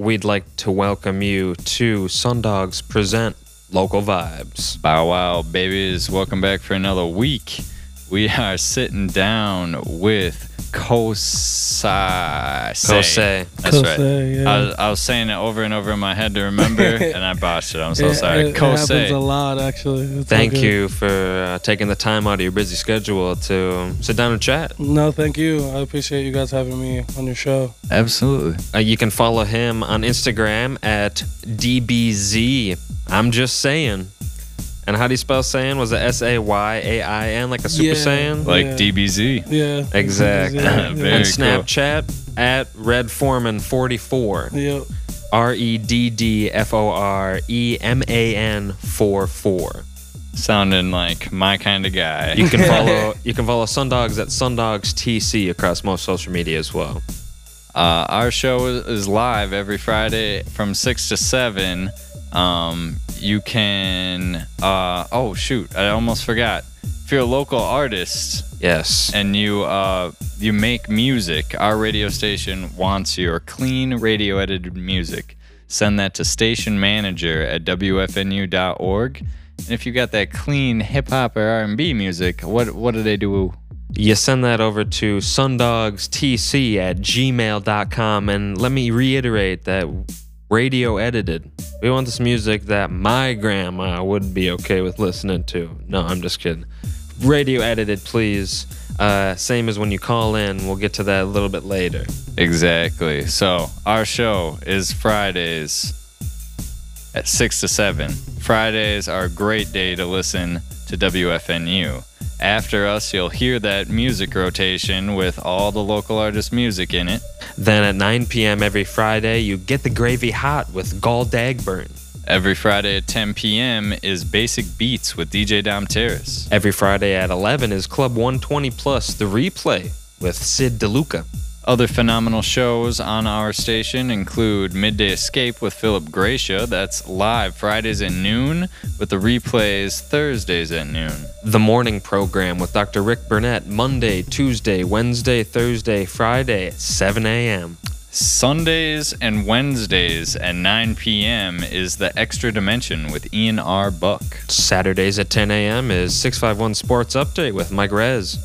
we'd like to welcome you to SunDogs Present Local Vibes. Bow wow, babies. Welcome back for another week. We are sitting down with Kosei. That's Kosei, right. Yeah. I was saying it over and over in my head to remember, and I botched it. I'm so sorry. It Kosei. It happens a lot, actually. It's thank you for taking the time out of your busy schedule to sit down and chat. No, thank you. I appreciate you guys having me on your show. Absolutely. You can follow him on Instagram at DBZ. I'm just saying. And how do you spell Saiyan? Was it S-A-Y-A-I-N, like a Super Saiyan? Like DBZ. Yeah. Exactly. Yeah. And Snapchat at Redd Foreman 44. Yep. REDDFOREMAN44. Sounding like my kind of guy. You can follow SunDogs at SunDogs TC across most social media as well. Our show is live every Friday from 6 to 7. You can oh shoot, I almost forgot. If you're a local artist, yes, and you make music, our radio station wants your clean radio edited music. Send that to stationmanager@wfnu.org. And if you got that clean hip hop or R&B music, what do they do? You send that over to sundogstc@gmail.com, and let me reiterate that radio edited. We want this music that my grandma would be okay with listening to. No, I'm just kidding. Radio edited, please. Same as when you call in. We'll get to that a little bit later. Exactly. So our show is Fridays at 6 to 7. Fridays are a great day to listen to WFNU. After us, you'll hear that music rotation with all the local artist music in it. Then at 9 p.m. every Friday, you get the gravy hot with Gall Dagburn. Every Friday at 10 p.m. is Basic Beats with DJ Dom Terrace. Every Friday at 11 is Club 120 Plus The Replay with Sid DeLuca. Other phenomenal shows on our station include Midday Escape with Philip Gratia. That's live Fridays at noon, with the replays Thursdays at noon. The Morning Program with Dr. Rick Burnett, Monday, Tuesday, Wednesday, Thursday, Friday at 7 a.m. Sundays and Wednesdays at 9 p.m. is The Extra Dimension with Ian R. Buck. Saturdays at 10 a.m. is 651 Sports Update with Mike Rez.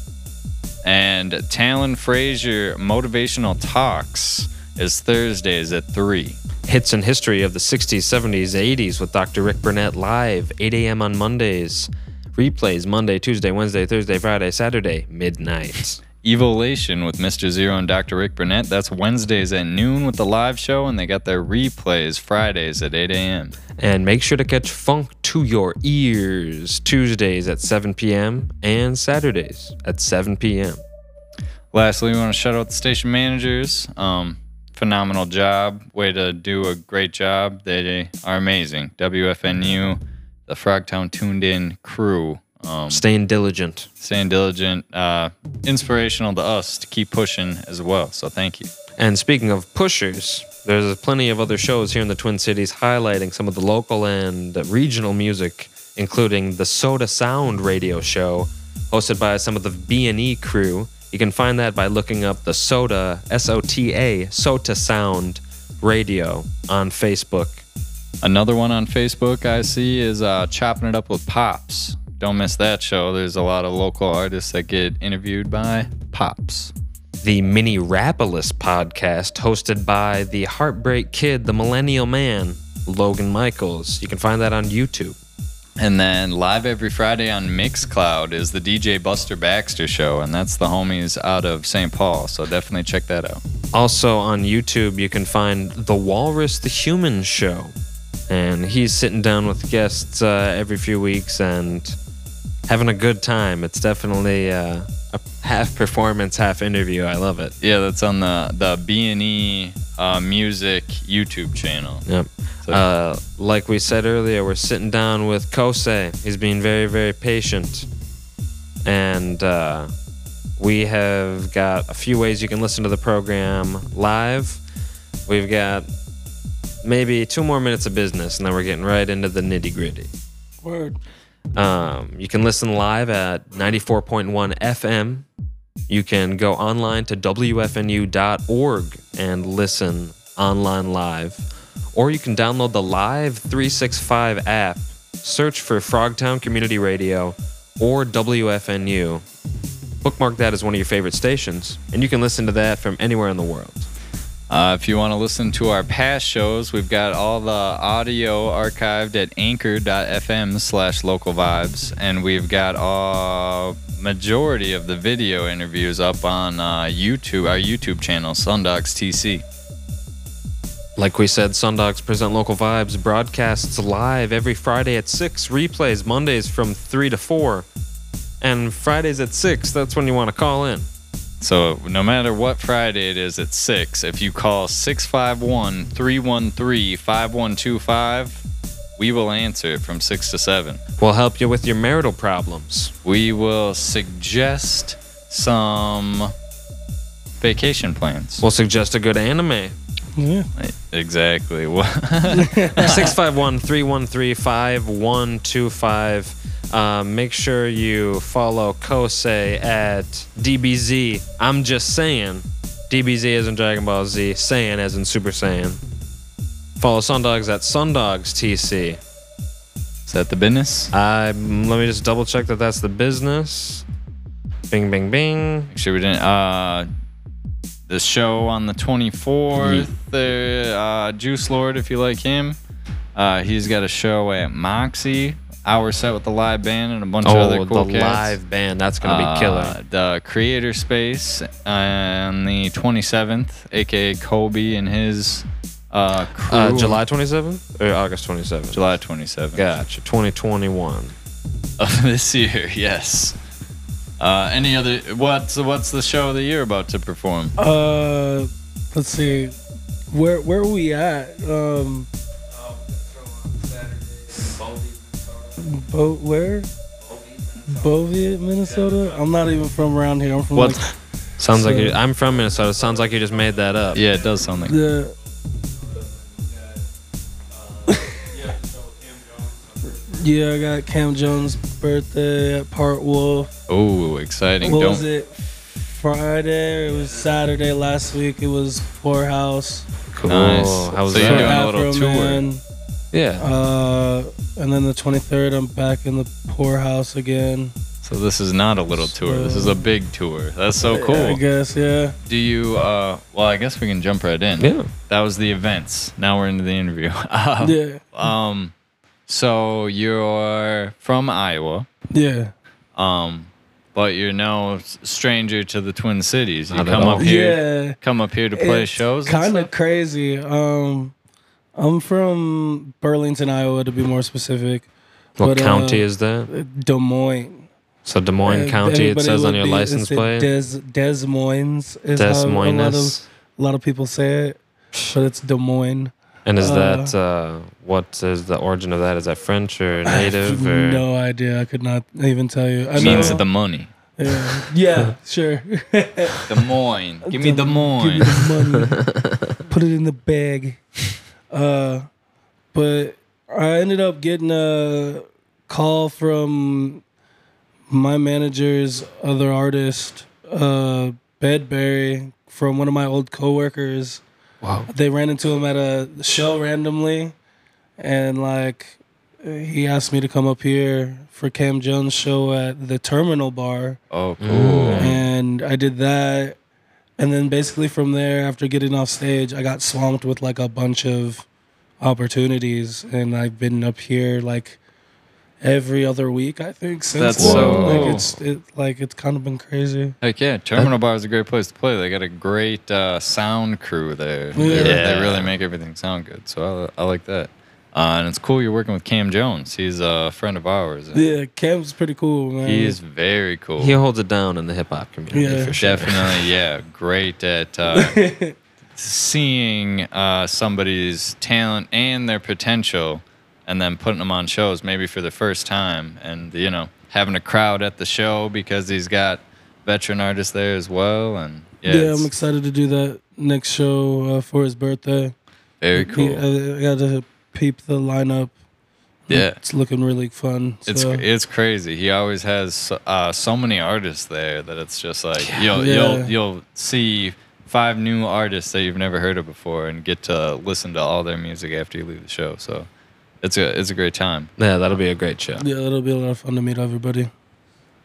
And Talon Frazier Motivational Talks is Thursdays at 3. Hits and History of the 60s, 70s, 80s with Dr. Rick Burnett live, 8 a.m. on Mondays. Replays Monday, Tuesday, Wednesday, Thursday, Friday, Saturday, midnight. Evolation with Mr. Zero and Dr. Rick Burnett. That's Wednesdays at noon with the live show, and they got their replays Fridays at 8 a.m. And make sure to catch Funk to Your Ears Tuesdays at 7 p.m. and Saturdays at 7 p.m. Lastly, we want to shout out the station managers. Phenomenal job. Way to do a great job. They are amazing. WFNU, the Frogtown Tuned In crew. Staying diligent. Inspirational to us to keep pushing as well, so thank you. And speaking of pushers, there's plenty of other shows here in the Twin Cities highlighting some of the local and regional music, including the SOTA Sound Radio Show, hosted by some of the B&E crew. You can find that by looking up the SOTA, S-O-T-A, SOTA Sound Radio on Facebook. Another one on Facebook I see is Chopping It Up with Pops. Don't miss that show. There's a lot of local artists that get interviewed by Pops. The Minneapolis podcast, hosted by the Heartbreak Kid, the Millennial Man, Logan Michaels. You can find that on YouTube. And then live every Friday on Mixcloud is the DJ Buster Baxter show, and that's the homies out of St. Paul, so definitely check that out. Also on YouTube, you can find The Walrus the Human Show, and he's sitting down with guests every few weeks and having a good time. It's definitely a half performance, half interview. I love it. Yeah, that's on the B&E Music YouTube channel. Yep. So, like we said earlier, we're sitting down with Kosei. He's being very, very patient. And we have got a few ways you can listen to the program live. We've got maybe 2 more minutes of business, and then we're getting right into the nitty-gritty. Word. You can listen live at 94.1 FM. You can go online to wfnu.org and listen online live. Or you can download the Live 365 app, search for Frogtown Community Radio or WFNU. Bookmark that as one of your favorite stations, and you can listen to that from anywhere in the world. If you want to listen to our past shows, we've got all the audio archived at anchor.fm/local vibes, and we've got all majority of the video interviews up on YouTube, our YouTube channel, SunDogs TC. Like we said, SunDogs Present Local Vibes broadcasts live every Friday at 6, replays Mondays from 3 to 4, and Fridays at 6, that's when you want to call in. So no matter what Friday it is at 6, if you call 651-313-5125, we will answer it from 6 to 7. We'll help you with your marital problems. We will suggest some vacation plans. We'll suggest a good anime. Yeah. Exactly. 651-313-5125. Make sure you follow Kosei at DBZ. I'm just saying. DBZ as in Dragon Ball Z. Saiyan as in Super Saiyan. Follow SunDogs at SunDogs TC. Is that the business? Let me just double check that that's the business. Bing, bing, bing. Make sure we didn't... the show on the 24th. Juice Lord, if you like him. He's got a show at Moxie. Hour set with the live band and a bunch of other cool cats. Live band, that's gonna be killer. The Creator Space on the 27th, aka Kobe and his crew. July 27th or August 27th? July 27th. Gotcha. 2021 of this year, yes. Any other? What's the show that you're about to perform? Let's see, where are we at? Where? Bovey, Minnesota? I'm not even from around here. I'm from I'm from Minnesota. Sounds like you just made that up. Yeah, it does sound like that. Yeah, I got Cam Jones' birthday at Park Wolf. Oh, exciting. What was it? Friday? It was Saturday last week. It was Poorhouse. Cool. Nice. How was that? You're doing a little tour. Man. Yeah. And then the 23rd, I'm back in the Poorhouse again. So this is not a little tour. This is a big tour. That's so cool. I guess, yeah. Do you, well, I guess we can jump right in. Yeah. That was the events. Now we're into the interview. Yeah. So you're from Iowa. Yeah. But you're no stranger to the Twin Cities. You come up here to play shows. Kind of crazy. I'm from Burlington, Iowa, to be more specific. What county is that? Des Moines. So Des Moines County, it says on your license plate? Des Moines is how a lot of people say it, but it's Des Moines. And is that, what is the origin of that? Is that French or native? I have no idea. I could not even tell you. I means the money. Yeah, sure. Des Moines. Give me Des Moines. Give me the money. Put it in the bag. But I ended up getting a call from my manager's other artist, Bedberry, from one of my old coworkers. Wow. They ran into him at a show randomly, and like he asked me to come up here for Cam Jones' show at the Terminal Bar. Oh, cool. And I did that. And then basically from there, after getting off stage, I got swamped with like a bunch of opportunities, and I've been up here like every other week, I think, since. That's so cool. It's kind of been crazy. Like, yeah, Terminal Bar is a great place to play. They got a great sound crew there. Yeah. They really make everything sound good, so I like that. And it's cool you're working with Cam Jones. He's a friend of ours. Yeah, Cam's pretty cool, man. He is very cool. He holds it down in the hip-hop community, for sure. Definitely, yeah. Great at seeing somebody's talent and their potential and then putting them on shows maybe for the first time and, you know, having a crowd at the show because he's got veteran artists there as well. And yeah, I'm excited to do that next show for his birthday. Very cool. I got to peep the lineup. Yeah, it's looking really fun. So. It's crazy. He always has so many artists there that it's just like you'll see 5 new artists that you've never heard of before and get to listen to all their music after you leave the show. So it's a great time. Yeah, that'll be a great show. Yeah, it'll be a lot of fun to meet everybody.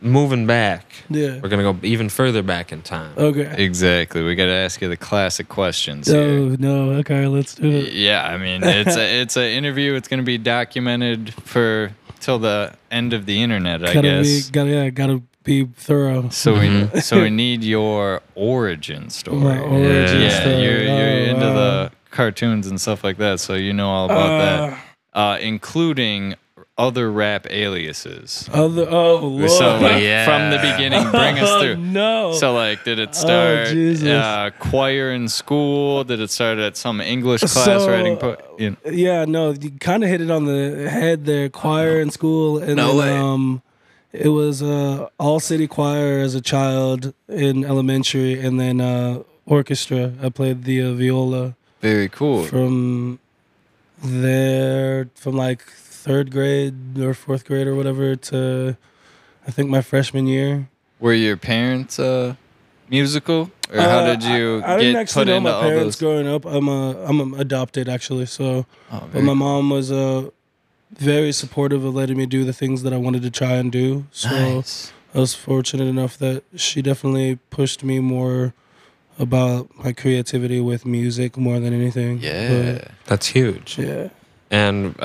Moving back. Yeah. We're going to go even further back in time. Okay. Exactly. We got to ask you the classic questions. No. Okay, let's do it. Yeah, I mean, it's an interview. It's going to be documented for till the end of the internet, I guess. Gotta be thorough. So we need your origin story. My origin story. You're into the cartoons and stuff like that, so you know all about that. Including other rap aliases. Oh, Lord. So, like, from the beginning, bring us through. No. So, like, did it start choir in school? Did it start at some English class writing poetry? Yeah, no, you kind of hit it on the head there. Choir in school. And then, it was all-city choir as a child in elementary, and then orchestra. I played the viola. Very cool. From like 3rd grade or 4th grade or whatever to I think my freshman year. Were your parents musical, or how did you I get put know into my all parents those? Growing up, I'm adopted actually. So, but my mom was very supportive of letting me do the things that I wanted to try and do. So I was fortunate enough that she definitely pushed me more about my creativity with music more than anything. Yeah, but that's huge. Yeah. And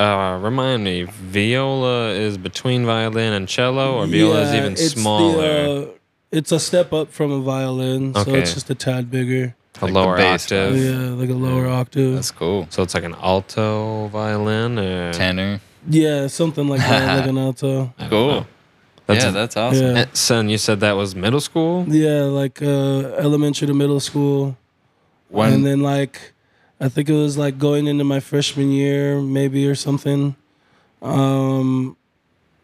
remind me, viola is between violin and cello, or viola is even smaller? It's a step up from a violin, so it's just a tad bigger. A lower octave. Yeah, like a lower octave. That's cool. So it's like an alto violin? Or tenor? Yeah, something like that, like an alto. Cool. That's awesome. Yeah. Son, you said that was middle school? Yeah, like elementary to middle school. When? And then like, I think it was like going into my freshman year maybe or something.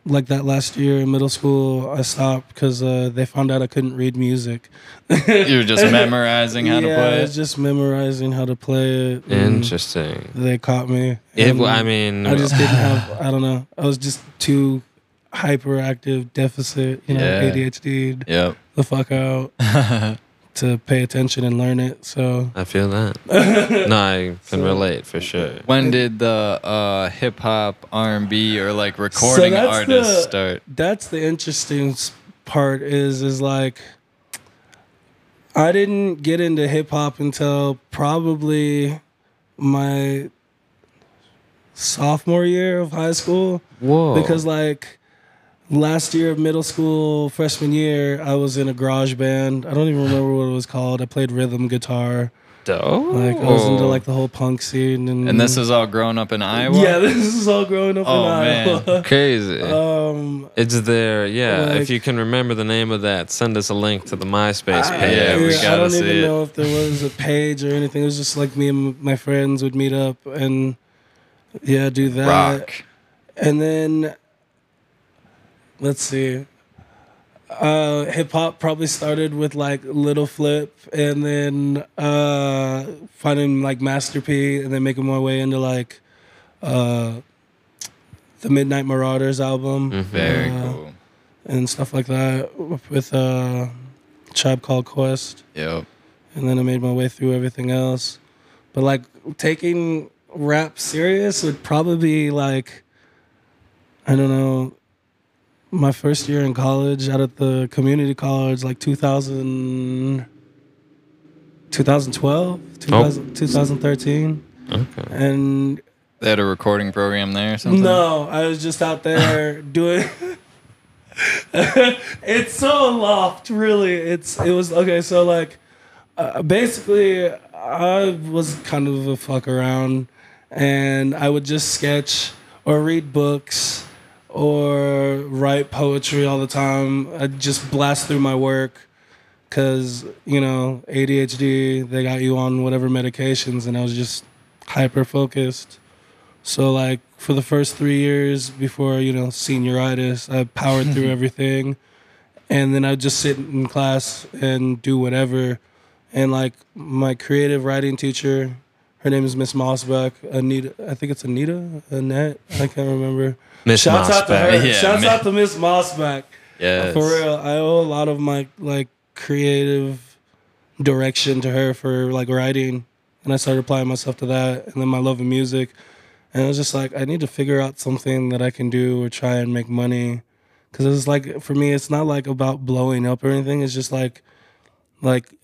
Like that last year in middle school, I stopped because they found out I couldn't read music. You were just memorizing how to play it? Yeah, I was just memorizing how to play it. Interesting. They caught me. I just didn't have, I don't know. I was just too hyperactive, deficit, ADHD, the fuck out to pay attention and learn it. So I feel that. No, I can relate for sure. When did the hip hop, R&B, or like recording artists start? That's the interesting part. Is like I didn't get into hip hop until probably my sophomore year of high school. Whoa! Because like, last year of middle school, freshman year, I was in a garage band. I don't even remember what it was called. I played rhythm guitar. Dope. Like, I was into like the whole punk scene. And this is all growing up in Iowa? Yeah, this is all growing up in Iowa. Man. Crazy. It's there. Yeah, like, if you can remember the name of that, send us a link to the MySpace page. I don't even know if there was a page or anything. It was just like me and my friends would meet up and, do that. Rock. And then, let's see. Hip-hop probably started with, like, Little Flip, and then finding, like, Master P, and then making my way into, like, the Midnight Marauders album. Very cool. And stuff like that with Tribe Called Quest. Yep. And then I made my way through everything else. But, like, taking rap serious would probably be, like, I don't know, my first year in college out at the community college, like 2013. Okay. And they had a recording program there or something? No, I was just out there doing it's so aloft, really. It was okay, so like basically I was kind of a fuck around, and I would just sketch or read books or write poetry all the time. I just blast through my work because, ADHD, they got you on whatever medications, and I was just hyper-focused. So, like, for the first 3 years before, senioritis, I powered through everything. And then I would just sit in class and do whatever. And, like, my creative writing teacher, her name is Miss Mossback. Annette? I can't remember. Miss Mossback. Shouts out to her. Yeah, shouts out to Miss Mossback. Yeah. For real, I owe a lot of my like creative direction to her for like writing, and I started applying myself to that, and then my love of music. And I was just like, I need to figure out something that I can do or try and make money, because it's like, for me, it's not like about blowing up or anything. It's just like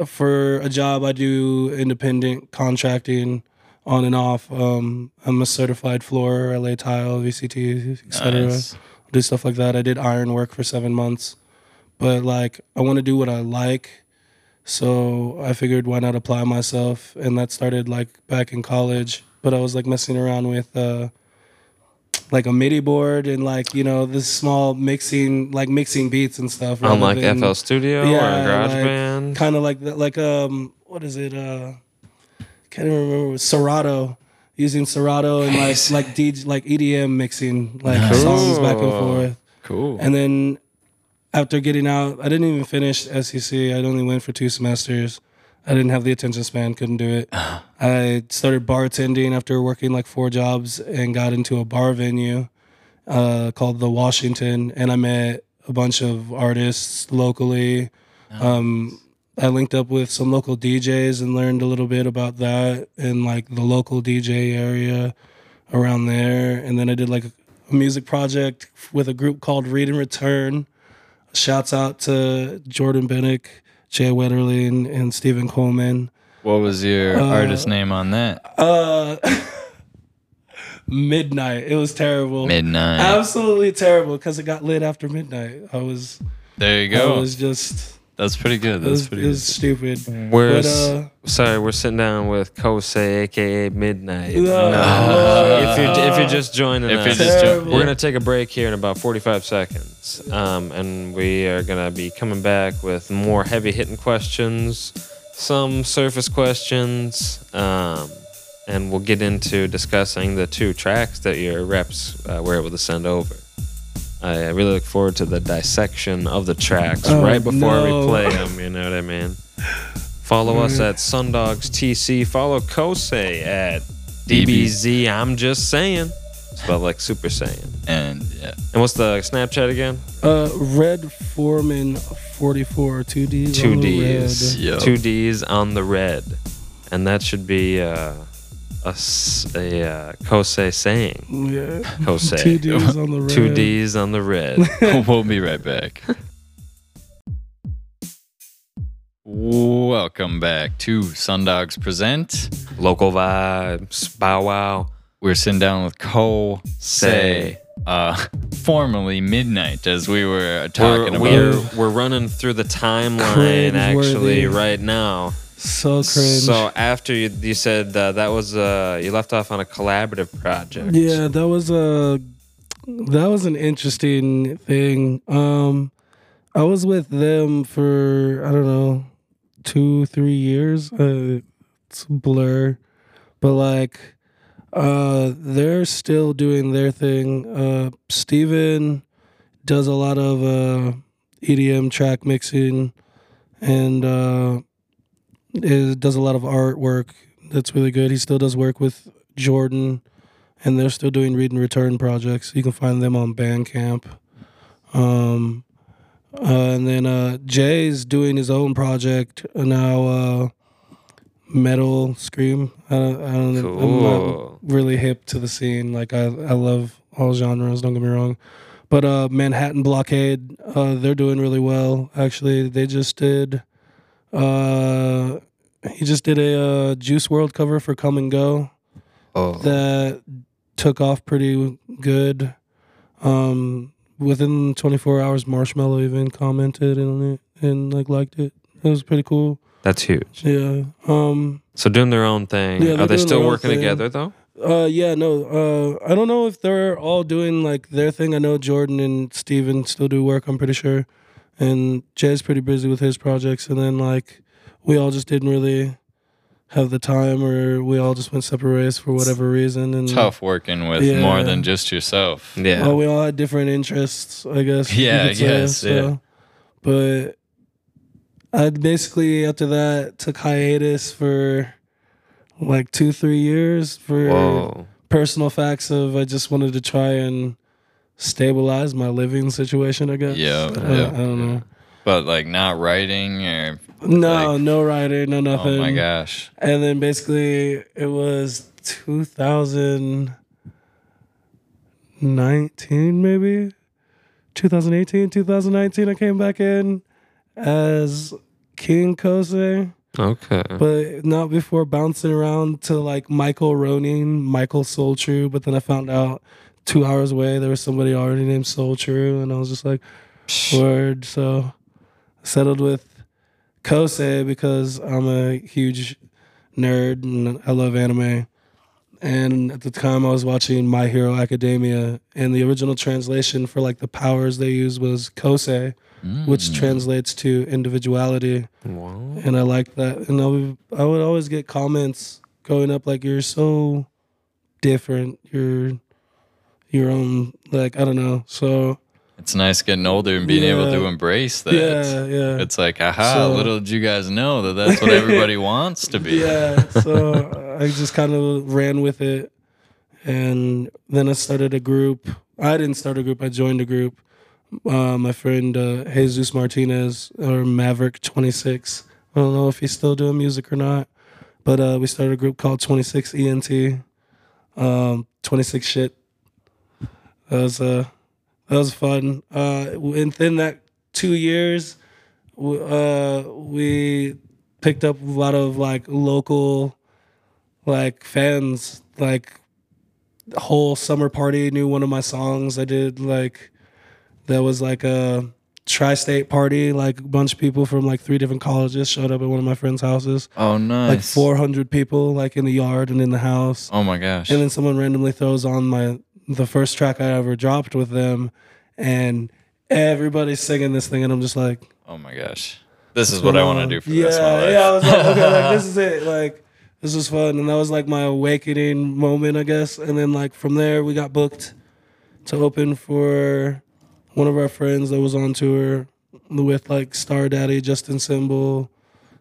for a job, I do independent contracting on and off. I'm a certified floorer, I lay tile, VCT, etc. Nice. Do stuff like that. I did iron work for 7 months, but like I want to do what I like. So I figured, why not apply myself? And that started like back in college. But I was like messing around with like a MIDI board and like, you know, this small mixing beats and stuff. On like FL Studio or GarageBand? Kind of like that. Like, what is it? Can't even remember. Serato. Using Serato and like DJ, like EDM mixing, like songs back and forth. Cool. And then after getting out, I didn't even finish SEC. I only went for 2 semesters. I didn't have the attention span, couldn't do it. I started bartending after working like 4 jobs and got into a bar venue called The Washington. And I met a bunch of artists locally. Nice. I linked up with some local DJs and learned a little bit about that and like the local DJ area around there. And then I did like a music project with a group called Read and Return. Shouts out to Jordan Bennick, Jay Wetterly, and Stephen Coleman. What was your artist name on that? Midnight. It was terrible. Midnight. Absolutely terrible, because it got lit after midnight. There you go. I was just... That's pretty good. It was stupid. We're sitting down with Kosei, a.k.a. Midnight. No. If you're just joining us, we're going to take a break here in about 45 seconds. And we are going to be coming back with more heavy-hitting questions, some surface questions, and we'll get into discussing the 2 tracks that your reps were able to send over. I really look forward to the dissection of the tracks right before we play them, you know what I mean? Follow us at SunDogs TC. Follow Kosei at DBZ. I'm just saying. Spelled like Super Saiyan. And what's the Snapchat again? Redd Foreman 44. 2 Ds. 2 Ds. Yep. 2 Ds on the red. And that should be... a Kosei saying. Yeah. Kosei. 2 Ds on the red. 2 Ds on the red. We'll be right back. Welcome back to SunDogs Present Local Vibes. Bow wow. We're sitting down with Kosei. Formerly Midnight, as we were talking about. We're running through the timeline actually right now. So cringe. So after you said that was you left off on a collaborative project. Yeah, that was an interesting thing. I was with them for, I don't know, 2-3 years. It's a blur, but like they're still doing their thing. Steven does a lot of EDM track mixing and does a lot of artwork that's really good. He still does work with Jordan, and they're still doing read and return projects. You can find them on Bandcamp. And then Jay's doing his own project now, metal scream. I don't know. I'm not really hip to the scene. Like I love all genres, don't get me wrong. But Manhattan Blockade, they're doing really well. Actually, they just did... he just did a Juice WRLD cover for Come and Go that took off pretty good. Within 24 hours, Marshmello even commented on it and like liked it. It was pretty cool. That's huge. Yeah. So doing their own thing. Yeah, are they still working together though? Yeah, no. I don't know if they're all doing like their thing. I know Jordan and Steven still do work, I'm pretty sure. And Jay's pretty busy with his projects, and then like we all just didn't really have the time, or we all just went separate ways for whatever reason. And tough working with more than just yourself. Yeah. Well, we all had different interests, I guess. Yeah, yes, say, so. Yeah. But I basically after that took hiatus for like 2-3 years for personal facts of I just wanted to try and stabilize my living situation, I guess. Yeah. I don't know. But like not writing or no, like, no writing, no nothing. Oh my gosh. And then basically it was 2019 maybe? 2018, 2019 I came back in as King Kosei. Okay. But not before bouncing around to like Michael Ronin, Michael Soul True, but then I found out 2 hours away there was somebody already named Soul True, and I was just like, word. So I settled with Kosei because I'm a huge nerd and I love anime. And at the time I was watching My Hero Academia, and the original translation for like the powers they used was Kosei, which translates to individuality. Wow. And I liked that. And I would always get comments growing up like, you're so different. You're your own, like, I don't know. So it's nice getting older and being able to embrace that. Yeah. It's like, aha, so, little did you guys know that that's what everybody wants to be. Yeah, so I just kind of ran with it. And then I started a group. I didn't start a group. I joined a group. My friend Jesus Martinez, or Maverick 26. I don't know if he's still doing music or not. But we started a group called 26 ENT, 26 Shit. That was fun. Within that 2 years, we picked up a lot of like local, like fans. Like the whole summer party knew one of my songs. I did like that was like a tri-state party. Like a bunch of people from like 3 different colleges showed up at one of my friends' houses. Oh, nice! Like 400 people, like in the yard and in the house. Oh my gosh! And then someone randomly throws on the first track I ever dropped with them, and everybody's singing this thing, and I'm just like, oh my gosh, this is what I want to do for the rest of my life. Yeah, I was like, okay, like, this is it. Like, this was fun, and that was like my awakening moment, I guess. And then like from there, we got booked to open for one of our friends that was on tour with like Star Daddy, Justin Cymbal,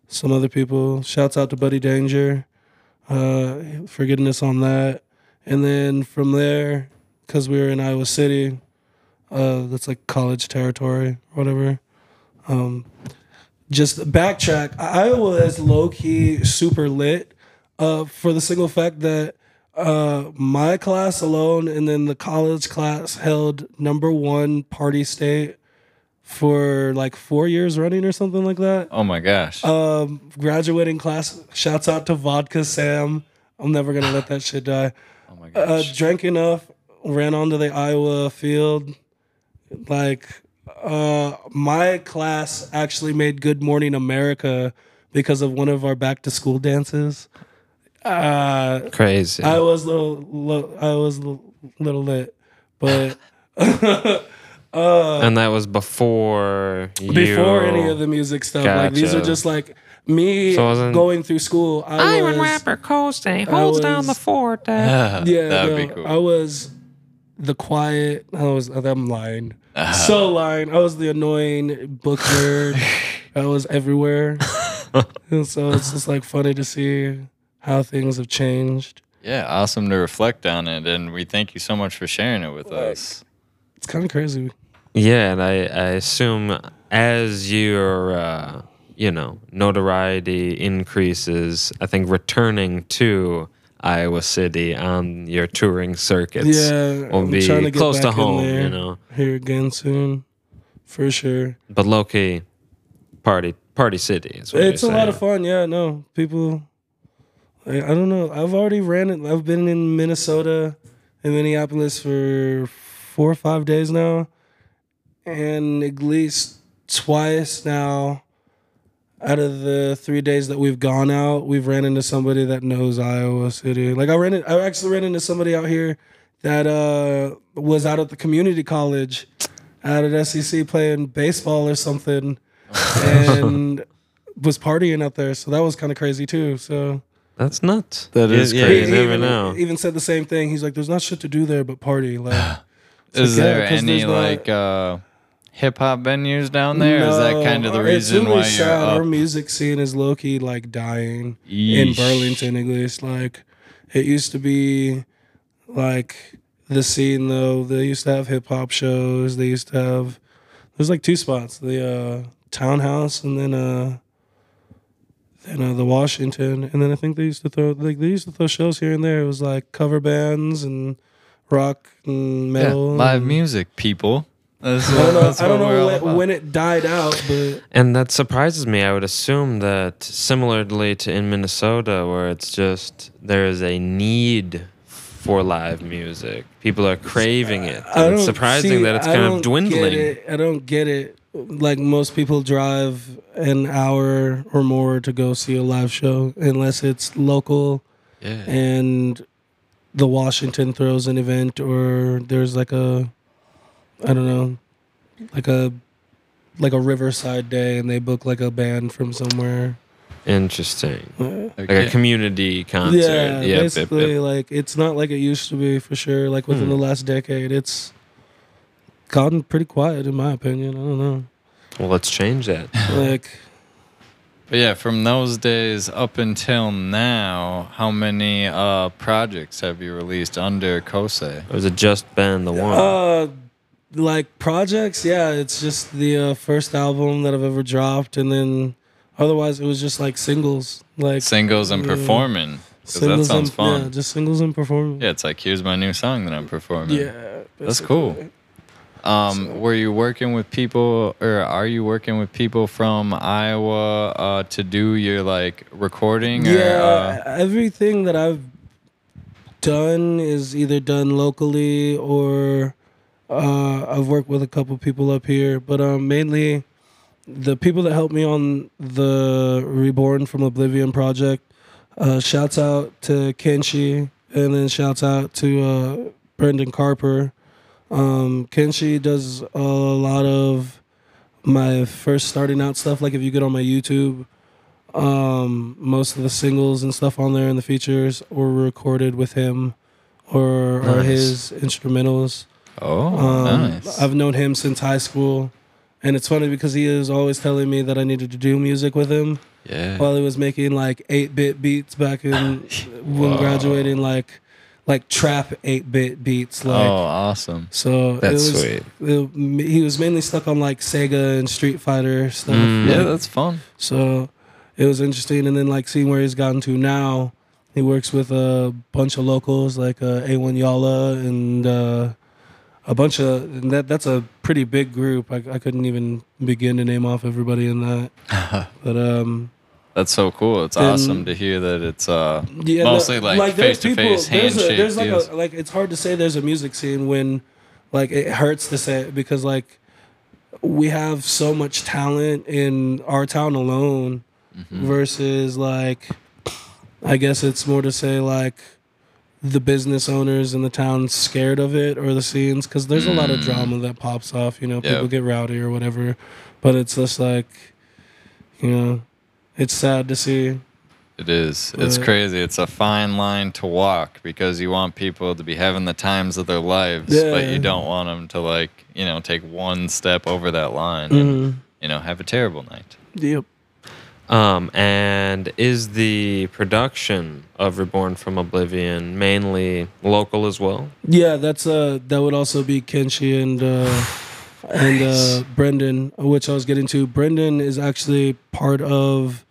some other people. Shouts out to Buddy Danger for getting us on that. And then from there, because we were in Iowa City, that's like college territory, or whatever. Just backtrack, Iowa is low-key super lit for the single fact that my class alone and then the college class held #1 party state for like 4 years running or something like that. Oh my gosh. Graduating class, shouts out to Vodka Sam. I'm never going to let that shit die. Oh my gosh. Drank enough, ran onto the Iowa field. Like, my class actually made Good Morning America because of one of our back-to-school dances. Crazy. I was a little lit, but... and that was before any of the music stuff. Gotcha. Like, these are just like... Me so going through school, Iron rapper Kosei holds down the fort. Yeah, that'd be cool. I was the quiet. I'm lying. So lying. I was the annoying book nerd. I was everywhere, and so it's just like funny to see how things have changed. Yeah, awesome to reflect on it, and we thank you so much for sharing it with us. It's kind of crazy. Yeah, and I assume as you're. You know, notoriety increases, I think, returning to Iowa City on your touring circuits will be close to home, you know. Here again soon, for sure. But low-key, party city is what you're saying. A lot of fun, yeah, no. People, like, I don't know. I've already ran it. I've been in Minnesota and Minneapolis for 4 or 5 days now, and at least twice now. Out of the 3 days that we've gone out, we've ran into somebody that knows Iowa City. Like I actually ran into somebody out here that was out at the community college, out at SEC playing baseball or something, and was partying out there. So that was kind of crazy too. So that's nuts. That is crazy. You never know. He even said the same thing. He's like, "There's not shit to do there but party." Like, is there any like? Hip hop venues down there? No, is that kind of the reason why you're up? Our music scene is low key like dying in Burlington, at least. Like it used to be, like the scene though. They used to have hip hop shows. There's like 2 spots: the Townhouse, and then the Washington, and then I think they used to throw shows here and there. It was like cover bands and rock and metal, live music, people. I don't know when it died out, but and that surprises me. I would assume that similarly to in Minnesota, where it's just there is a need for live music, people are craving it. It's surprising that it's kind of dwindling. I don't get it. Like, most people drive an hour or more to go see a live show unless it's local, and the Washington throws an event, or there's like a, I don't know, like a Riverside Day, and they book like a band from somewhere. Interesting. Like a community concert. Yeah, yep, basically, yep. Like, it's not like it used to be, for sure. Like, within the last decade, it's gotten pretty quiet, in my opinion. I don't know. Well, let's change that. Like, but yeah, from those days up until now, how many projects have you released under Kosei? Or has it just been the one? Like, projects, yeah, it's just the first album that I've ever dropped, and then otherwise it was just like singles. Like singles and performing. Singles, that sounds fun. Yeah, just singles and performing. Yeah, it's like, here's my new song that I'm performing. Yeah. Basically. That's cool. Are you working with people from Iowa to do your like recording? Everything that I've done is either done locally or I've worked with a couple people up here, but mainly the people that helped me on the Reborn from Oblivion project. Shouts out to Kenshi, and then shouts out to Brendan Carper. Kenshi does a lot of my first starting out stuff. Like, if you get on my YouTube, most of the singles and stuff on there and the features were recorded with him, or are his instrumentals. Nice. I've known him since high school, and it's funny because he is always telling me that I needed to do music with him. Yeah. While he was making like 8-bit beats back in when graduating, like trap 8-bit beats. Like, awesome. So that's sweet. He was mainly stuck on like Sega and Street Fighter stuff. Yeah, that's fun. So it was interesting. And then like seeing where he's gotten to now, he works with a bunch of locals like A1 Yala and a bunch of, and that's a pretty big group. I couldn't even begin to name off everybody in that. But that's so cool. It's awesome to hear that it's mostly like face-to-face handshake. There's it's hard to say there's a music scene when, like, it hurts to say it, because, like, we have so much talent in our town alone versus, like, I guess it's more to say, like, the business owners in the town scared of it, or the scenes, because there's a lot of drama that pops off, you know, people get rowdy or whatever. But it's just like, you know, it's sad to see. It is. It's crazy. It's a fine line to walk, because you want people to be having the times of their lives, but you don't want them to, like, you know, take one step over that line and, you know, have a terrible night. Yep. And is the production of Reborn from Oblivion mainly local as well? Yeah, that would also be Kenshi and Brendan, which I was getting to. Brendan is actually part of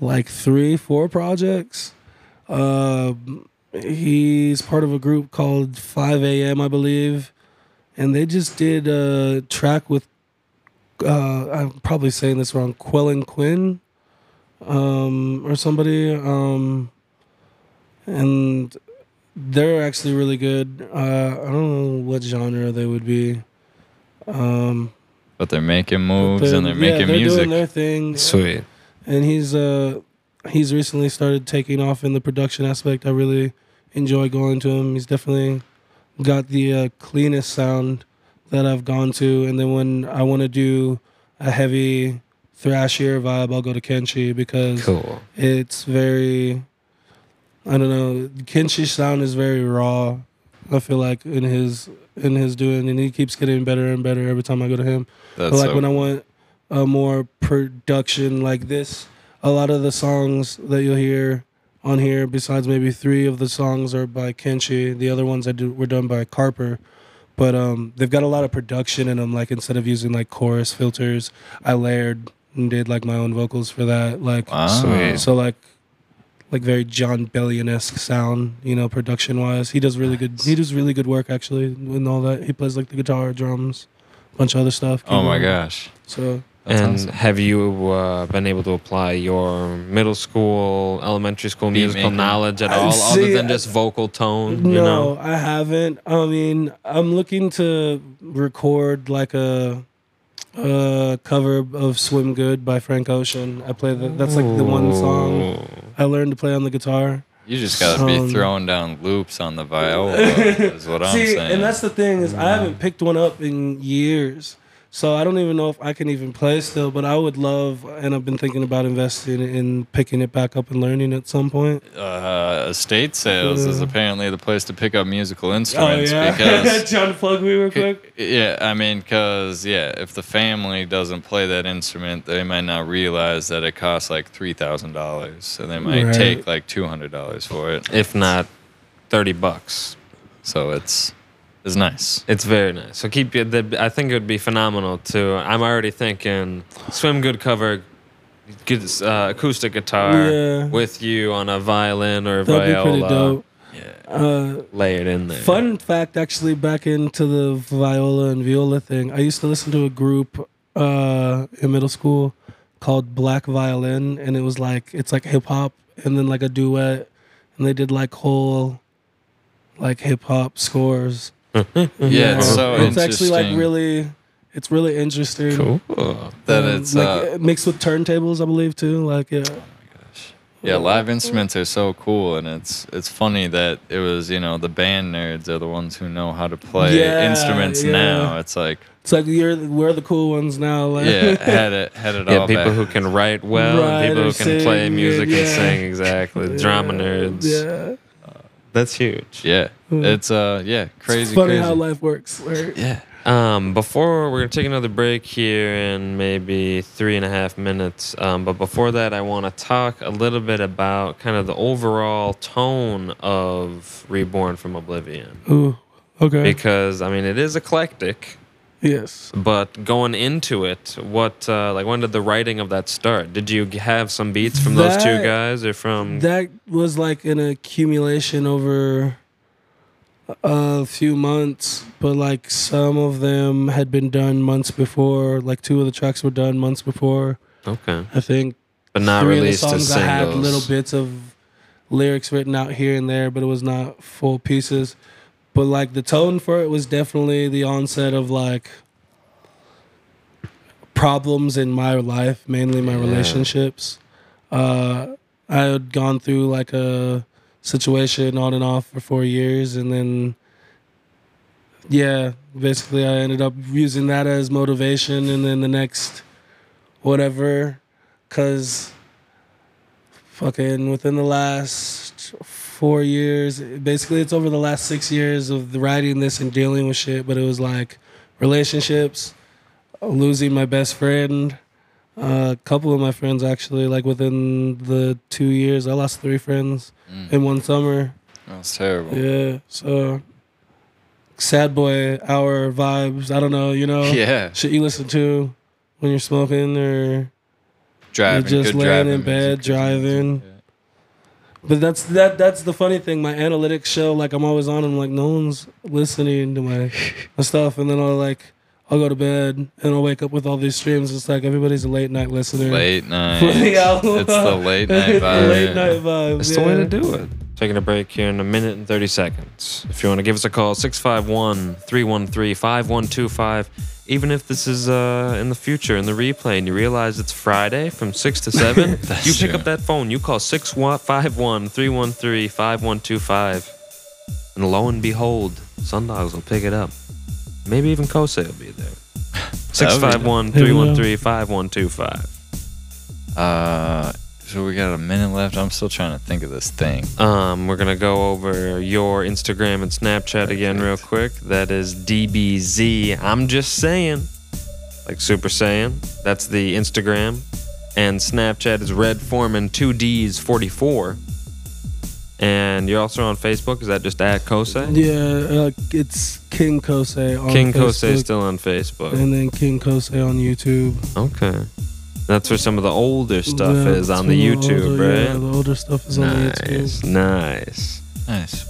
like 3-4 projects. He's part of a group called 5 AM, I believe, and they just did a track with I'm probably saying this wrong, Quellen Quinn or somebody, and they're actually really good. I don't know what genre they would be. But they're making moves, and they're music. They're doing their thing. Sweet. And he's recently started taking off in the production aspect. I really enjoy going to him. He's definitely got the cleanest sound that I've gone to. And then when I want to do a heavy thrashier vibe, I'll go to Kenshi, because it's very, I don't know, Kenshi's sound is very raw, I feel like, in his doing, and he keeps getting better and better every time I go to him. When I want a more production like this, a lot of the songs that you'll hear on here, besides maybe 3 of the songs, are by Kenshi. The other ones were done by Carper. But they've got a lot of production in them. Like, instead of using like chorus filters, I layered and did like my own vocals for that. Like, wow. Sweet. So like very John Bellion-esque sound, you know, production wise. He does really good. He does really good work actually, and all that. He plays like the guitar, drums, a bunch of other stuff. Oh my gosh! So. And awesome. Have you been able to apply your middle school, elementary school musical knowledge at all, other than just vocal tone? No, you know? I haven't. I mean, I'm looking to record like a cover of "Swim Good" by Frank Ocean. I play that. That's like the one song I learned to play on the guitar. You just gotta be throwing down loops on the viola. Is what I'm saying. And that's the thing is, I haven't picked one up in years. So I don't even know if I can even play still, but I would love, and I've been thinking about investing in picking it back up and learning at some point. Estate sales is apparently the place to pick up musical instruments. Oh, yeah. Because John, plug me real quick. Yeah, I mean, because, yeah, if the family doesn't play that instrument, they might not realize that it costs like $3,000, so they might take like $200 for it. If not, $30. So it's nice. It's very nice. So keep your. I think it would be phenomenal too. I'm already thinking Swim Good cover, acoustic guitar with you on a violin or that'd viola. That'd be pretty dope. Yeah, layered in there. Fun fact, actually, back into the viola and viola thing. I used to listen to a group in middle school called Black Violin, and it was like it's like hip hop and then like a duet, and they did like whole like hip hop scores. Yeah, it's so it's actually like really, it's really interesting. Cool. That it's like mixed with turntables, I believe too. Like yeah. Oh my gosh. Yeah, live instruments are so cool, and it's funny that it was the band nerds are the ones who know how to play instruments now. It's like we're the cool ones now. Like. Yeah, had it all. Yeah, people who can write well, and people who can sing, play music and sing exactly. Yeah. Drama nerds. Yeah. That's huge. Yeah. It's crazy. It's funny how life works. Right? Yeah. Before we're gonna take another break here in maybe 3.5 minutes. But before that, I want to talk a little bit about kind of the overall tone of Reborn from Oblivion. Ooh. Okay. Because I mean, it is eclectic. Yes. But going into it, what when did the writing of that start? Did you have some beats from those two guys or from? That was like an accumulation over a few months, but like some of them had been done months before. Like two of the tracks were done months before. Okay. I think. But not released as singles. I had little bits of lyrics written out here and there, but it was not full pieces. But like the tone for it was definitely the onset of like problems in my life, mainly my relationships. I had gone through like a situation on and off for 4 years, and then basically I ended up using that as motivation, and then the next whatever, because fucking within the last 4 years, basically it's over the last 6 years of writing this and dealing with shit, but it was like relationships, losing my best friend, a couple of my friends actually, like within the 2 years, I lost 3 friends in one summer. That's terrible. Yeah, so sad boy hour vibes, I don't know, shit you listen to when you're smoking or driving, you're just laying in bed, driving. Yeah. But that's the funny thing. My analytics show, like, I'm always on. I'm like, no one's listening to my stuff. And then I'll go to bed and I'll wake up with all these streams. It's like everybody's a late night listener. Late night. It's the late night vibe. Late night vibe. It's the way to do it. Taking a break here in 1 minute and 30 seconds. If you want to give us a call, 651-313-5125. Even if this is in the future, in the replay, and you realize it's Friday from 6 to 7, you pick up that phone. You call 651-313-5125. And lo and behold, SunDogs will pick it up. Maybe even Kosei will be there. 651-313-5125. So we got a minute left. I'm still trying to think of this thing. We're going to go over your Instagram and Snapchat again real quick. That is DBZ. I'm just saying. Like Super Saiyan. That's the Instagram. And Snapchat is Redd Foreman 2Ds44. And you're also on Facebook. Is that just at Kosei? Yeah, it's King Kosei on King Facebook. King Kosei still on Facebook. And then King Kosei on YouTube. Okay. That's where some of the older stuff is on the YouTube, right? Yeah, the older stuff is on the YouTube. Nice.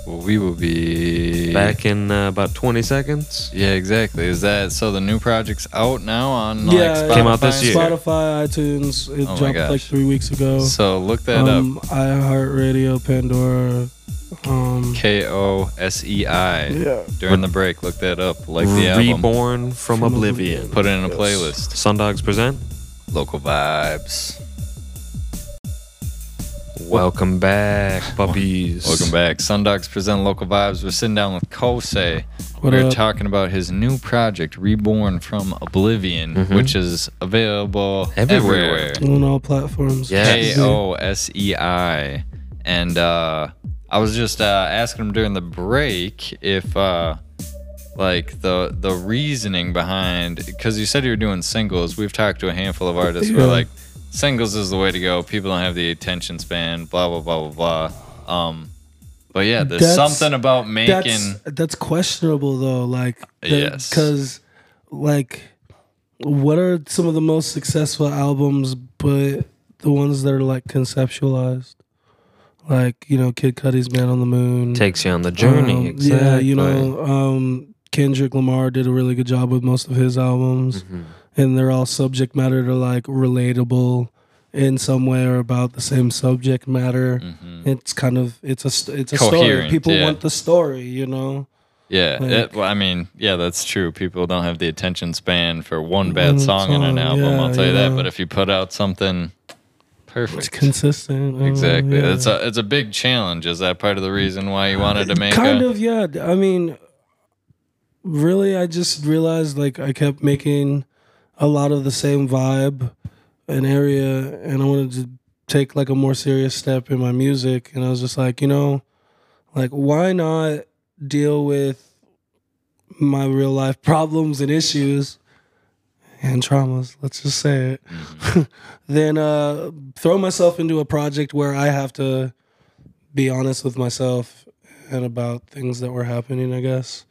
Well, we will be back in about 20 seconds. Yeah, exactly. Is that so? The new project's out now on Spotify? Came out this year. Spotify, iTunes. It dropped like 3 weeks ago. So look that up. iHeartRadio, Pandora. KOSEI. Yeah. During the break, look that up. Like the album. Reborn from Oblivion. Put it in a playlist. SunDogs Present Local Vibes. Welcome back, puppies. Welcome back. SunDogs Present Local Vibes. We're sitting down with Kosei. We're talking about his new project, Reborn from Oblivion, which is available everywhere. On all platforms. KOSEI. And I was just asking him during the break if... like the reasoning behind, because you said you were doing singles. We've talked to a handful of artists who are like, singles is the way to go. People don't have the attention span. Blah blah blah blah blah. But yeah, there's something about making that's questionable though. Like yes, because like, what are some of the most successful albums? But the ones that are like conceptualized. Like, you know, Kid Cudi's Man on the Moon takes you on the journey. Exactly. Yeah, you know. Kendrick Lamar did a really good job with most of his albums, and they're all subject matter to like relatable in some way or about the same subject matter. It's kind of it's a story. People want the story, you know. Yeah, like, well, I mean, yeah, that's true. People don't have the attention span for one bad song in an album. I'll tell you that. But if you put out something perfect, it's consistent. Exactly. That's it's a big challenge. Is that part of the reason why you wanted to make kind of? I mean. Really, I just realized like I kept making a lot of the same vibe and area, and I wanted to take like a more serious step in my music. And I was just like, you know, like why not deal with my real life problems and issues and traumas, let's just say it, then throw myself into a project where I have to be honest with myself and about things that were happening, I guess.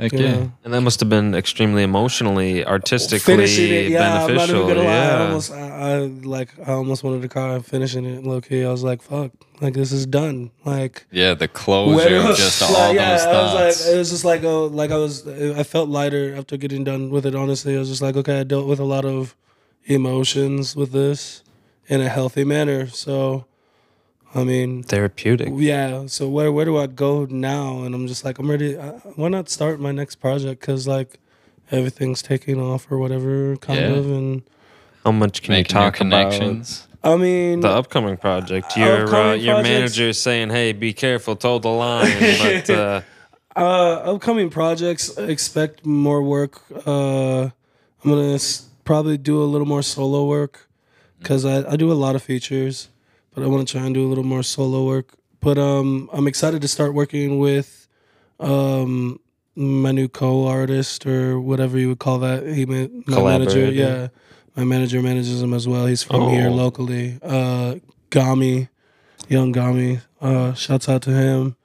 Okay. Yeah. And that must have been extremely emotionally, artistically beneficial. I'm not even gonna lie. I almost wanted to cry finishing it, low key. I was like, fuck, like this is done. Like the closure of just all those thoughts. I was like, it was just like I felt lighter after getting done with it, honestly. I was just like, okay, I dealt with a lot of emotions with this in a healthy manner. So I mean, therapeutic. Yeah. So where do I go now? And I'm just like, I'm ready. Why not start my next project? Because like everything's taking off or whatever, kind of. And how much can you talk about? I mean, the upcoming project. Your manager's saying, "Hey, be careful, toe the line." But upcoming projects, expect more work. I'm gonna probably do a little more solo work because I do a lot of features. But I want to try and do a little more solo work. But I'm excited to start working with my new co-artist or whatever you would call that. My manager, my manager manages him as well. He's from here locally. Gami, young Gami. Shouts out to him.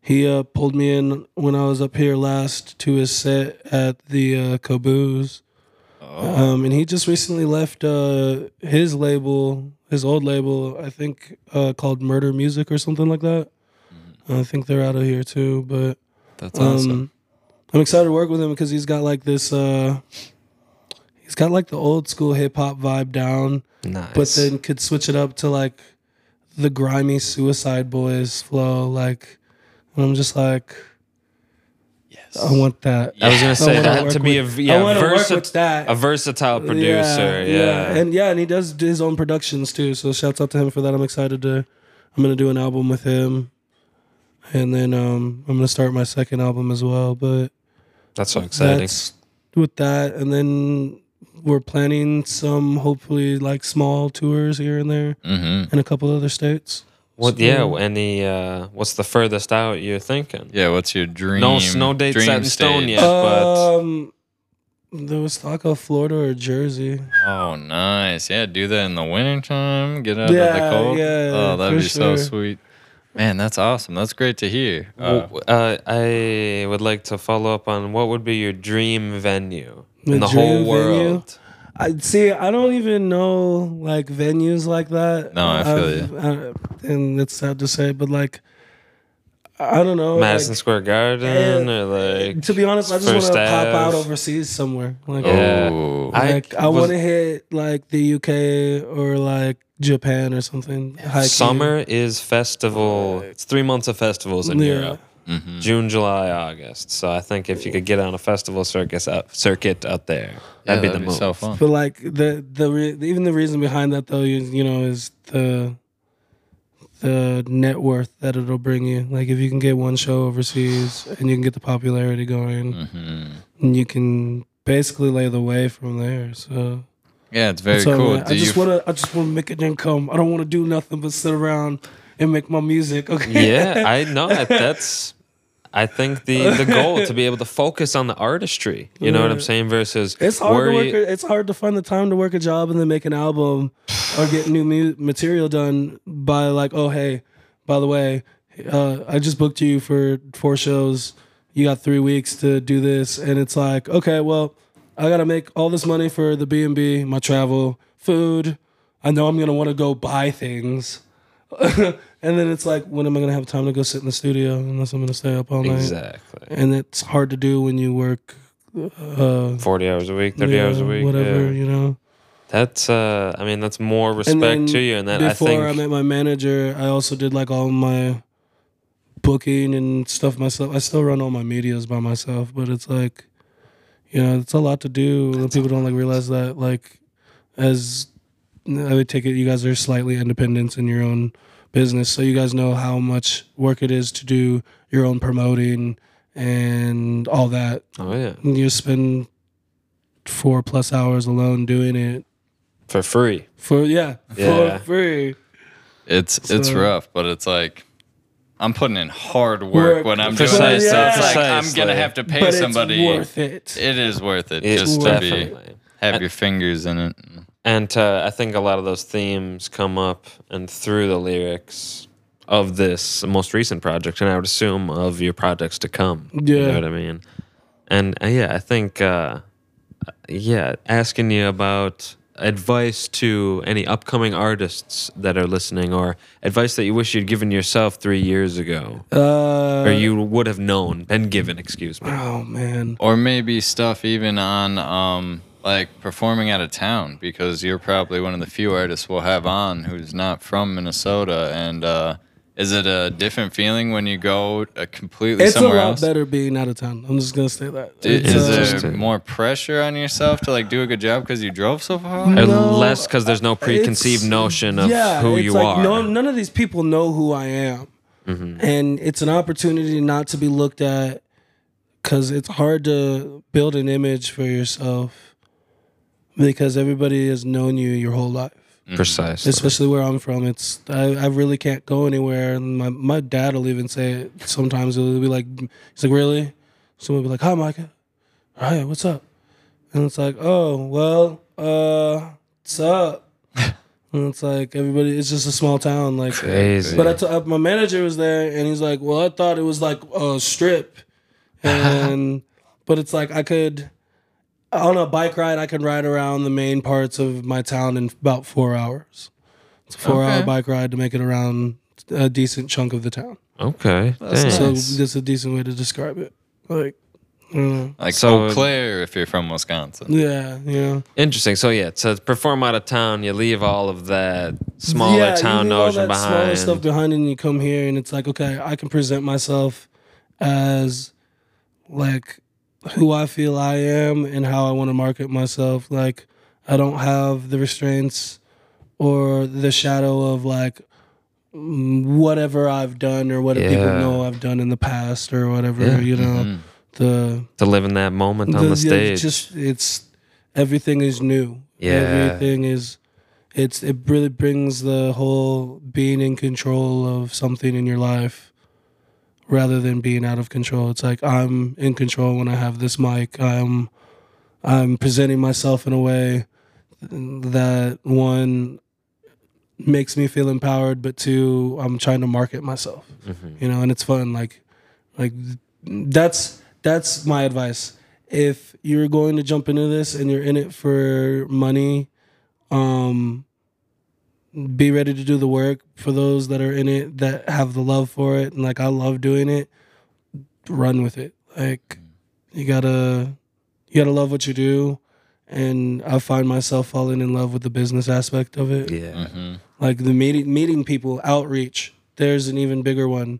He pulled me in when I was up here last to his set at the Caboose. And he just recently left his label, his old label, I think called Murder Music or something like that. I think they're out of here too, but that's awesome. I'm excited to work with him because he's got like this, he's got like the old school hip hop vibe down, but then could switch it up to like the grimy Suicide Boys flow. Like, and I'm just like, I want that. I was going to say that to be a versatile producer. Yeah. And he does his own productions too. So shouts out to him for that. I'm excited to, I'm going to do an album with him. And then I'm going to start my second album as well. But that's so exciting. That's with that. And then we're planning some hopefully like small tours here and there in a couple other states. What, any, what's the furthest out you're thinking? Yeah, what's your dream? No date set in stone yet, but... there was talk of Florida or Jersey. Oh, nice. Yeah, do that in the wintertime. Get out of the cold. Yeah, oh, that'd be so sweet. Man, that's awesome. That's great to hear. I would like to follow up on what would be your dream venue in the whole world. I don't even know like venues like that. No, I feel you. And it's sad to say, but like, I don't know. Madison Square Garden or like. To be honest, I just want to pop out overseas somewhere. Like, I want to hit like the UK or like Japan or something. Summer is festival. It's 3 months of festivals in Europe. Mm-hmm. June, July, August. So I think if you could get on a festival circuit out there, that'd be move. So fun. But like even the reason behind that though is, you know, is the net worth that it'll bring you. Like if you can get one show overseas and you can get the popularity going, mm-hmm. and you can basically lay the way from there. So yeah, it's very cool. I just want to make an income. I don't want to do nothing but sit around and make my music. Okay. Yeah, I know that's. I think the goal to be able to focus on the artistry. You know what I'm saying? Versus it's hard to work. It's hard to find the time to work a job and then make an album or get new material done by like, oh hey, by the way, I just booked you for 4 shows. You got 3 weeks to do this, and it's like, okay, well, I gotta make all this money for the B&B, my travel, food. I know I'm gonna want to go buy things. And then it's like, when am I going to have time to go sit in the studio unless I'm going to stay up all night? Exactly. And it's hard to do when you work 40 hours a week, 30 hours a week. Whatever, you know. That's, I mean, that's more respect to you. And then before I met my manager, I also did like all my booking and stuff myself. I still run all my medias by myself, but it's like, you know, it's a lot to do. People don't like realize that, like, as... I would take it you guys are slightly independent in your own business, so you guys know how much work it is to do your own promoting and all that. Oh yeah, and you spend 4+ hours alone doing it for free. For free. It's rough, but it's like I'm putting in hard work when I'm doing it. Yeah. So it's like I'm gonna have to pay somebody. It's worth it. It is worth it. It's just to have your fingers in it. And I think a lot of those themes come up and through the lyrics of this most recent project, and I would assume of your projects to come. Yeah. You know what I mean? And I think, asking you about advice to any upcoming artists that are listening, or advice that you wish you'd given yourself 3 years ago, or you would have known, been given, excuse me. Oh, man. Or maybe stuff even on... like performing out of town, because you're probably one of the few artists we'll have on who's not from Minnesota. And is it a different feeling when you go completely somewhere else? It's a lot better being out of town. I'm just going to say that. Is there more pressure on yourself to like do a good job because you drove so far? No, or less because there's no preconceived notion of who you are? No, none of these people know who I am. Mm-hmm. And it's an opportunity not to be looked at, because it's hard to build an image for yourself. Because everybody has known you your whole life. Precisely. Especially where I'm from. I really can't go anywhere. And my dad will even say it. Sometimes he'll be like, he's like, really? Someone will be like, hi, Micah. Hi, what's up? And it's like, oh, well, what's up? And it's like, everybody, it's just a small town. Like, crazy. But my manager was there, and he's like, well, I thought it was like a strip. And but it's like, I could... On a bike ride, I can ride around the main parts of my town in about 4 hours. It's a 4-hour bike ride to make it around a decent chunk of the town. Okay. So that's a decent way to describe it. Like, I don't know. Like Eau Claire if you're from Wisconsin. Yeah. Interesting. So, to perform out of town, you leave all of that smaller town notion behind. Smaller stuff behind, and you come here, and it's like, okay, I can present myself as, like, who I feel I am and how I want to market myself. Like, I don't have the restraints or the shadow of, like, whatever I've done or what people know I've done in the past or whatever, you know. Mm-hmm. To live in that moment on the stage. Everything is new. Yeah. Everything is... It really brings the whole being in control of something in your life, rather than being out of control. It's like, I'm in control when I have this mic. I'm presenting myself in a way that, one, makes me feel empowered, but two, I'm trying to market myself, you know, and it's fun. Like that's my advice. If you're going to jump into this and you're in it for money, be ready to do the work. For those that are in it that have the love for it, and like I love doing it, run with it. Like you gotta love what you do. And I find myself falling in love with the business aspect of it. Yeah, like the meeting people, outreach. There's an even bigger one.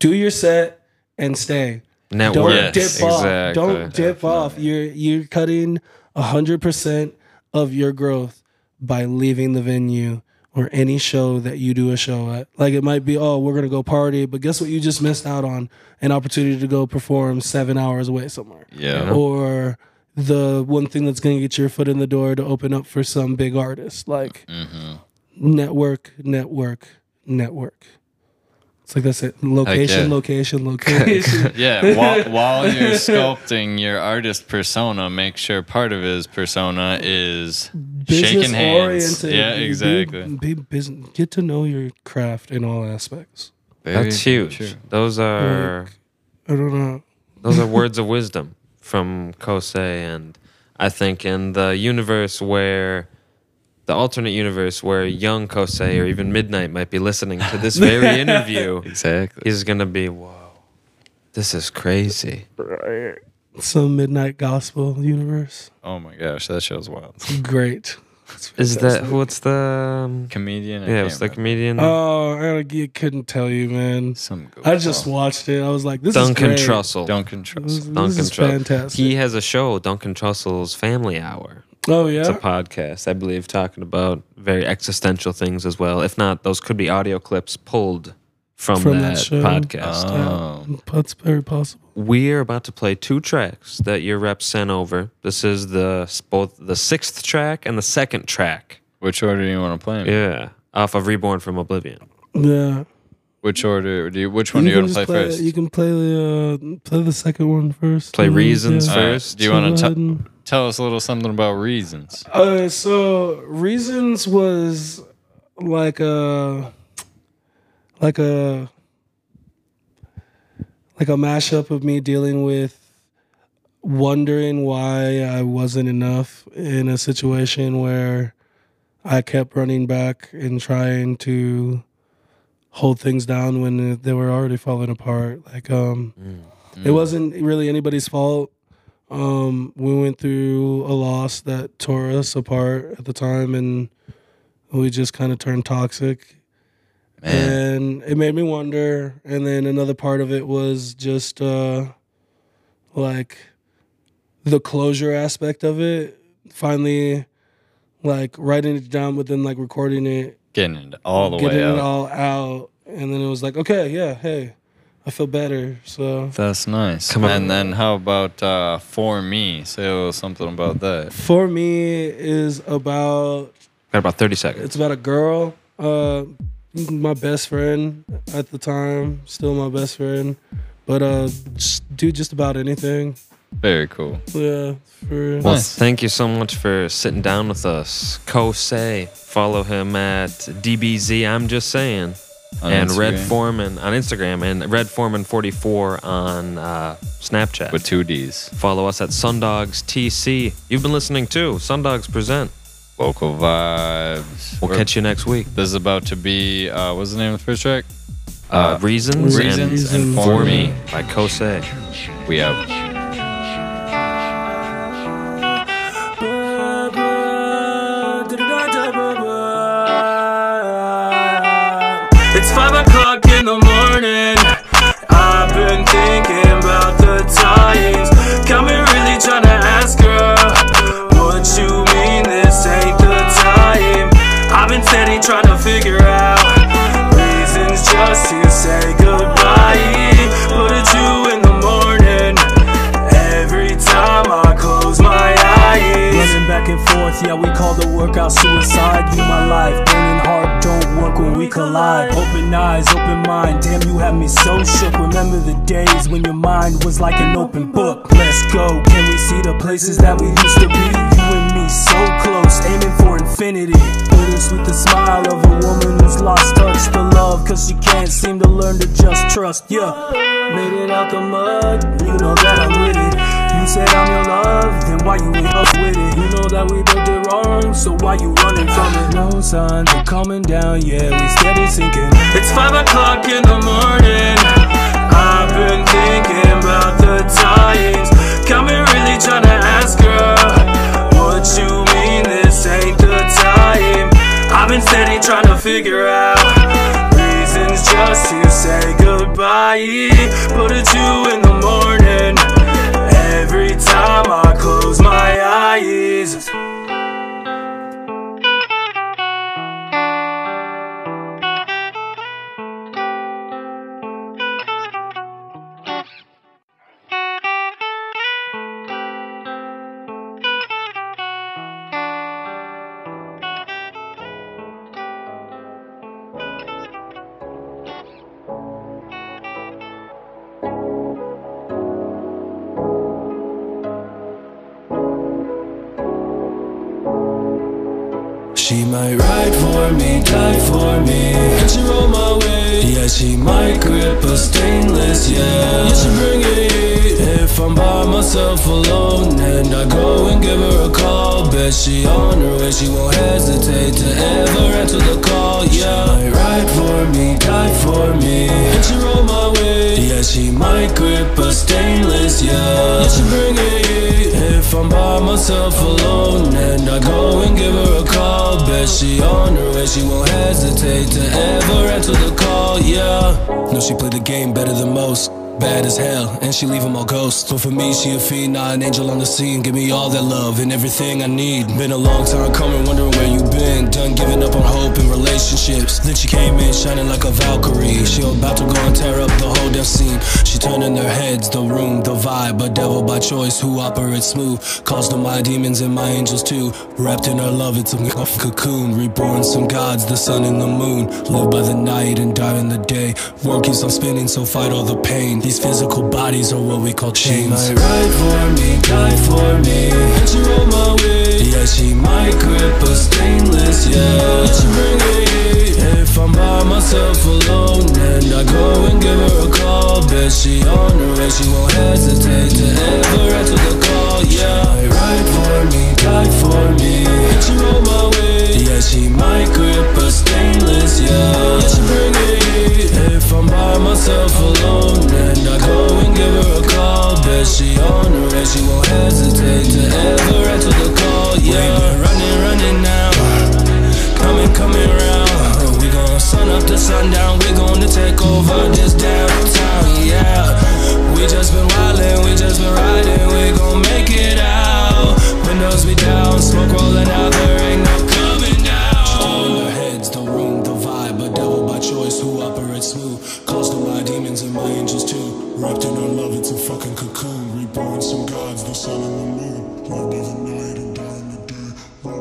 Do your set and stay. Network. Don't dip off. Exactly. Don't dip off. You're cutting 100% of your growth by leaving the venue or any show that you do a show at. Like it might be, oh, we're gonna go party, but guess what? You just missed out on an opportunity to go perform 7 hours away somewhere. Yeah, or the one thing that's going to get your foot in the door to open up for some big artist. Like network. It's like, that's it. Location. Yeah. While you're sculpting your artist persona, make sure part of his persona is business shaking hands. Oriented. Yeah, exactly. Be business. Get to know your craft in all aspects. That's huge. True. Those are, like, I don't know. Those are words of wisdom from Kosei, and I think in the universe where, the alternate universe where young Kosei or even Midnight might be listening to this very interview, exactly, he's gonna be, whoa, this is crazy. Some Midnight Gospel universe. Oh my gosh, that show's wild. Great. Is that what's the comedian? Yeah, what's the comedian? Oh, I couldn't tell you, man. I just watched it. I was like, this is great. Duncan Trussell. This is fantastic. He has a show, Duncan Trussell's Family Hour. Oh yeah, it's a podcast, I believe, talking about very existential things as well. If not, those could be audio clips pulled from that podcast. Oh. That's very possible. We are about to play two tracks that your rep sent over. This is both the 6th track and the 2nd track. Which order do you want to play them? Yeah, off of Reborn from Oblivion. Yeah. Which order? Which one do you want to play first? You can play the 2nd one first. Play Reasons first. Do you want to tell us a little something about Reasons? So Reasons was like a mashup of me dealing with wondering why I wasn't enough in a situation where I kept running back and trying to hold things down when they were already falling apart. Like, it wasn't really anybody's fault. We went through a loss that tore us apart at the time, and we just kind of turned toxic. Man. And it made me wonder. And then another part of it was just like the closure aspect of it. Finally, like writing it down, but then like recording it, getting it all the way out, getting it all out, and then it was like, okay, yeah, hey, I feel better. So that's nice. Come on. And then how about For Me? Say a little something about that. For Me is about, got about 30 seconds. It's about a girl. My best friend at the time, still my best friend, but do just about anything. Very cool. Yeah. Well, thank you so much for sitting down with us, Kosei. Follow him at DBZ. I'm just saying, on and Instagram. Redd Foreman on Instagram, and Redd Foreman 44 on Snapchat with 2 Ds. Follow us at SunDogs TC. You've been listening to SunDogs Present Local Vibes. We'll catch you next week. This is about to be, what's the name of the first track? Reasons and For Me by Kosei. We out. It's 5 o'clock in the morning. I've been thinking about the times. Got me really trying to ask her, what you mean this ain't the time? I've been steady trying to figure out reasons just to say goodbye. But it's you in the morning, every time I close my eyes. Running back and forth, yeah, we call the workout suicide. You my life, burning heart, don't work when we collide. Open eyes, open mind, damn, you have me so shook. Remember the days when your mind was like an open book. Let's go, can we see the places that we used to be? You and me so close, aiming living for infinity. Produced with the smile of a woman who's lost touch to love, cause she can't seem to learn to just trust. Yeah, made it out the mud, you know that I'm with it. You said I'm your love, then why you ain't up with it? You know that we built it wrong, so why you running from it? No signs of coming down, yeah, we steady sinking. It's 5 o'clock in the morning, I've been thinking about the times. Got me really tryna ask her, what you mean this ain't the time? I've been steady tryna figure out reasons just to say goodbye. But it's you in the morning, every time I close my eyes. She might ride for me, die for me, and she roll my way. Yeah, she might grip a stainless, yeah, yeah, she bring it. If I'm by myself alone and I go and give her a call, bet she on her way, she won't hesitate to ever answer the call, yeah. She might ride for me, die for me, and she roll my way. Yeah, she might grip a stainless, yeah, yeah, she bring it. If I'm by myself alone and I go and give her a call, bet she on her way, she won't hesitate to ever answer the call, yeah. No, she played the game better than most. Bad as hell, and she leave them all ghosts. But for me, she a fiend, not an angel on the scene. Give me all that love and everything I need. Been a long time coming, wondering where you been. Done giving up on hope and relationships. Then she came in shining like a Valkyrie. She about to go and tear up the whole death scene. She turning their heads, the room, the vibe. A devil by choice who operates smooth. Calls to my demons and my angels too. Wrapped in her love, it's a cocoon. Reborn some gods, the sun and the moon. Live by the night and die in the day. World keeps on spinning, so fight all the pain. These physical bodies are what we call chains. She might ride for me, die for me, and she roll my way. Yeah, she might grip a stainless, yeah, and she bring it. If I'm by myself alone and I go and give her a call, bet she on her way, she won't hesitate to ever answer the call, yeah. She might ride for me, die for me, and she roll my way. Yeah, she might grip a stainless, yeah, and she bring it. If I'm by myself alone and I go and give her a call, bet she on her and she won't hesitate to ever answer the call, yeah. We been running, running now, coming, coming round. We gon' sun up to sundown, we gonna take over this downtown, yeah. We just been wildin', we just been riding, we gon' make it out. Windows be down, smoke rollin' out, there ain't no coming down. She turnin' her heads, the room, the vibe, a devil by choice who operates smooth. Calls to my demons and my angels too. Wrapped in our love, it's a fucking cocoon. Reborn some gods, the sun and the moon. Love by the night and die in the day.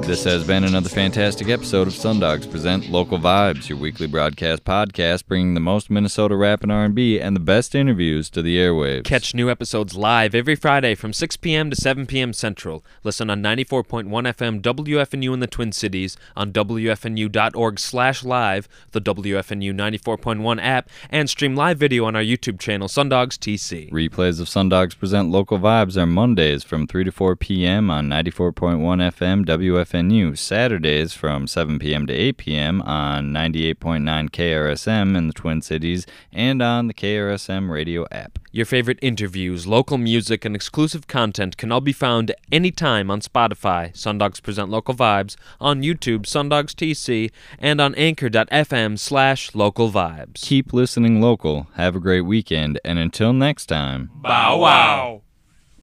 This has been another fantastic episode of SunDogs Present Local Vibes, your weekly broadcast podcast bringing the most Minnesota rap and R&B and the best interviews to the airwaves. Catch new episodes live every Friday from 6 p.m. to 7 p.m. Central. Listen on 94.1 FM WFNU in the Twin Cities, on WFNU.org/live, the WFNU 94.1 app, and stream live video on our YouTube channel, SunDogs TC. Replays of SunDogs Present Local Vibes are Mondays from 3 to 4 p.m. on 94.1 FM WFNU, Saturdays from 7 p.m. to 8 p.m. on 98.9 KRSM in the Twin Cities, and on the KRSM radio app. Your favorite interviews, local music, and exclusive content can all be found anytime on Spotify, SunDogs Present Local Vibes, on YouTube, SunDogs TC, and on anchor.fm/local vibes. Keep listening local, have a great weekend, and until next time, bow wow!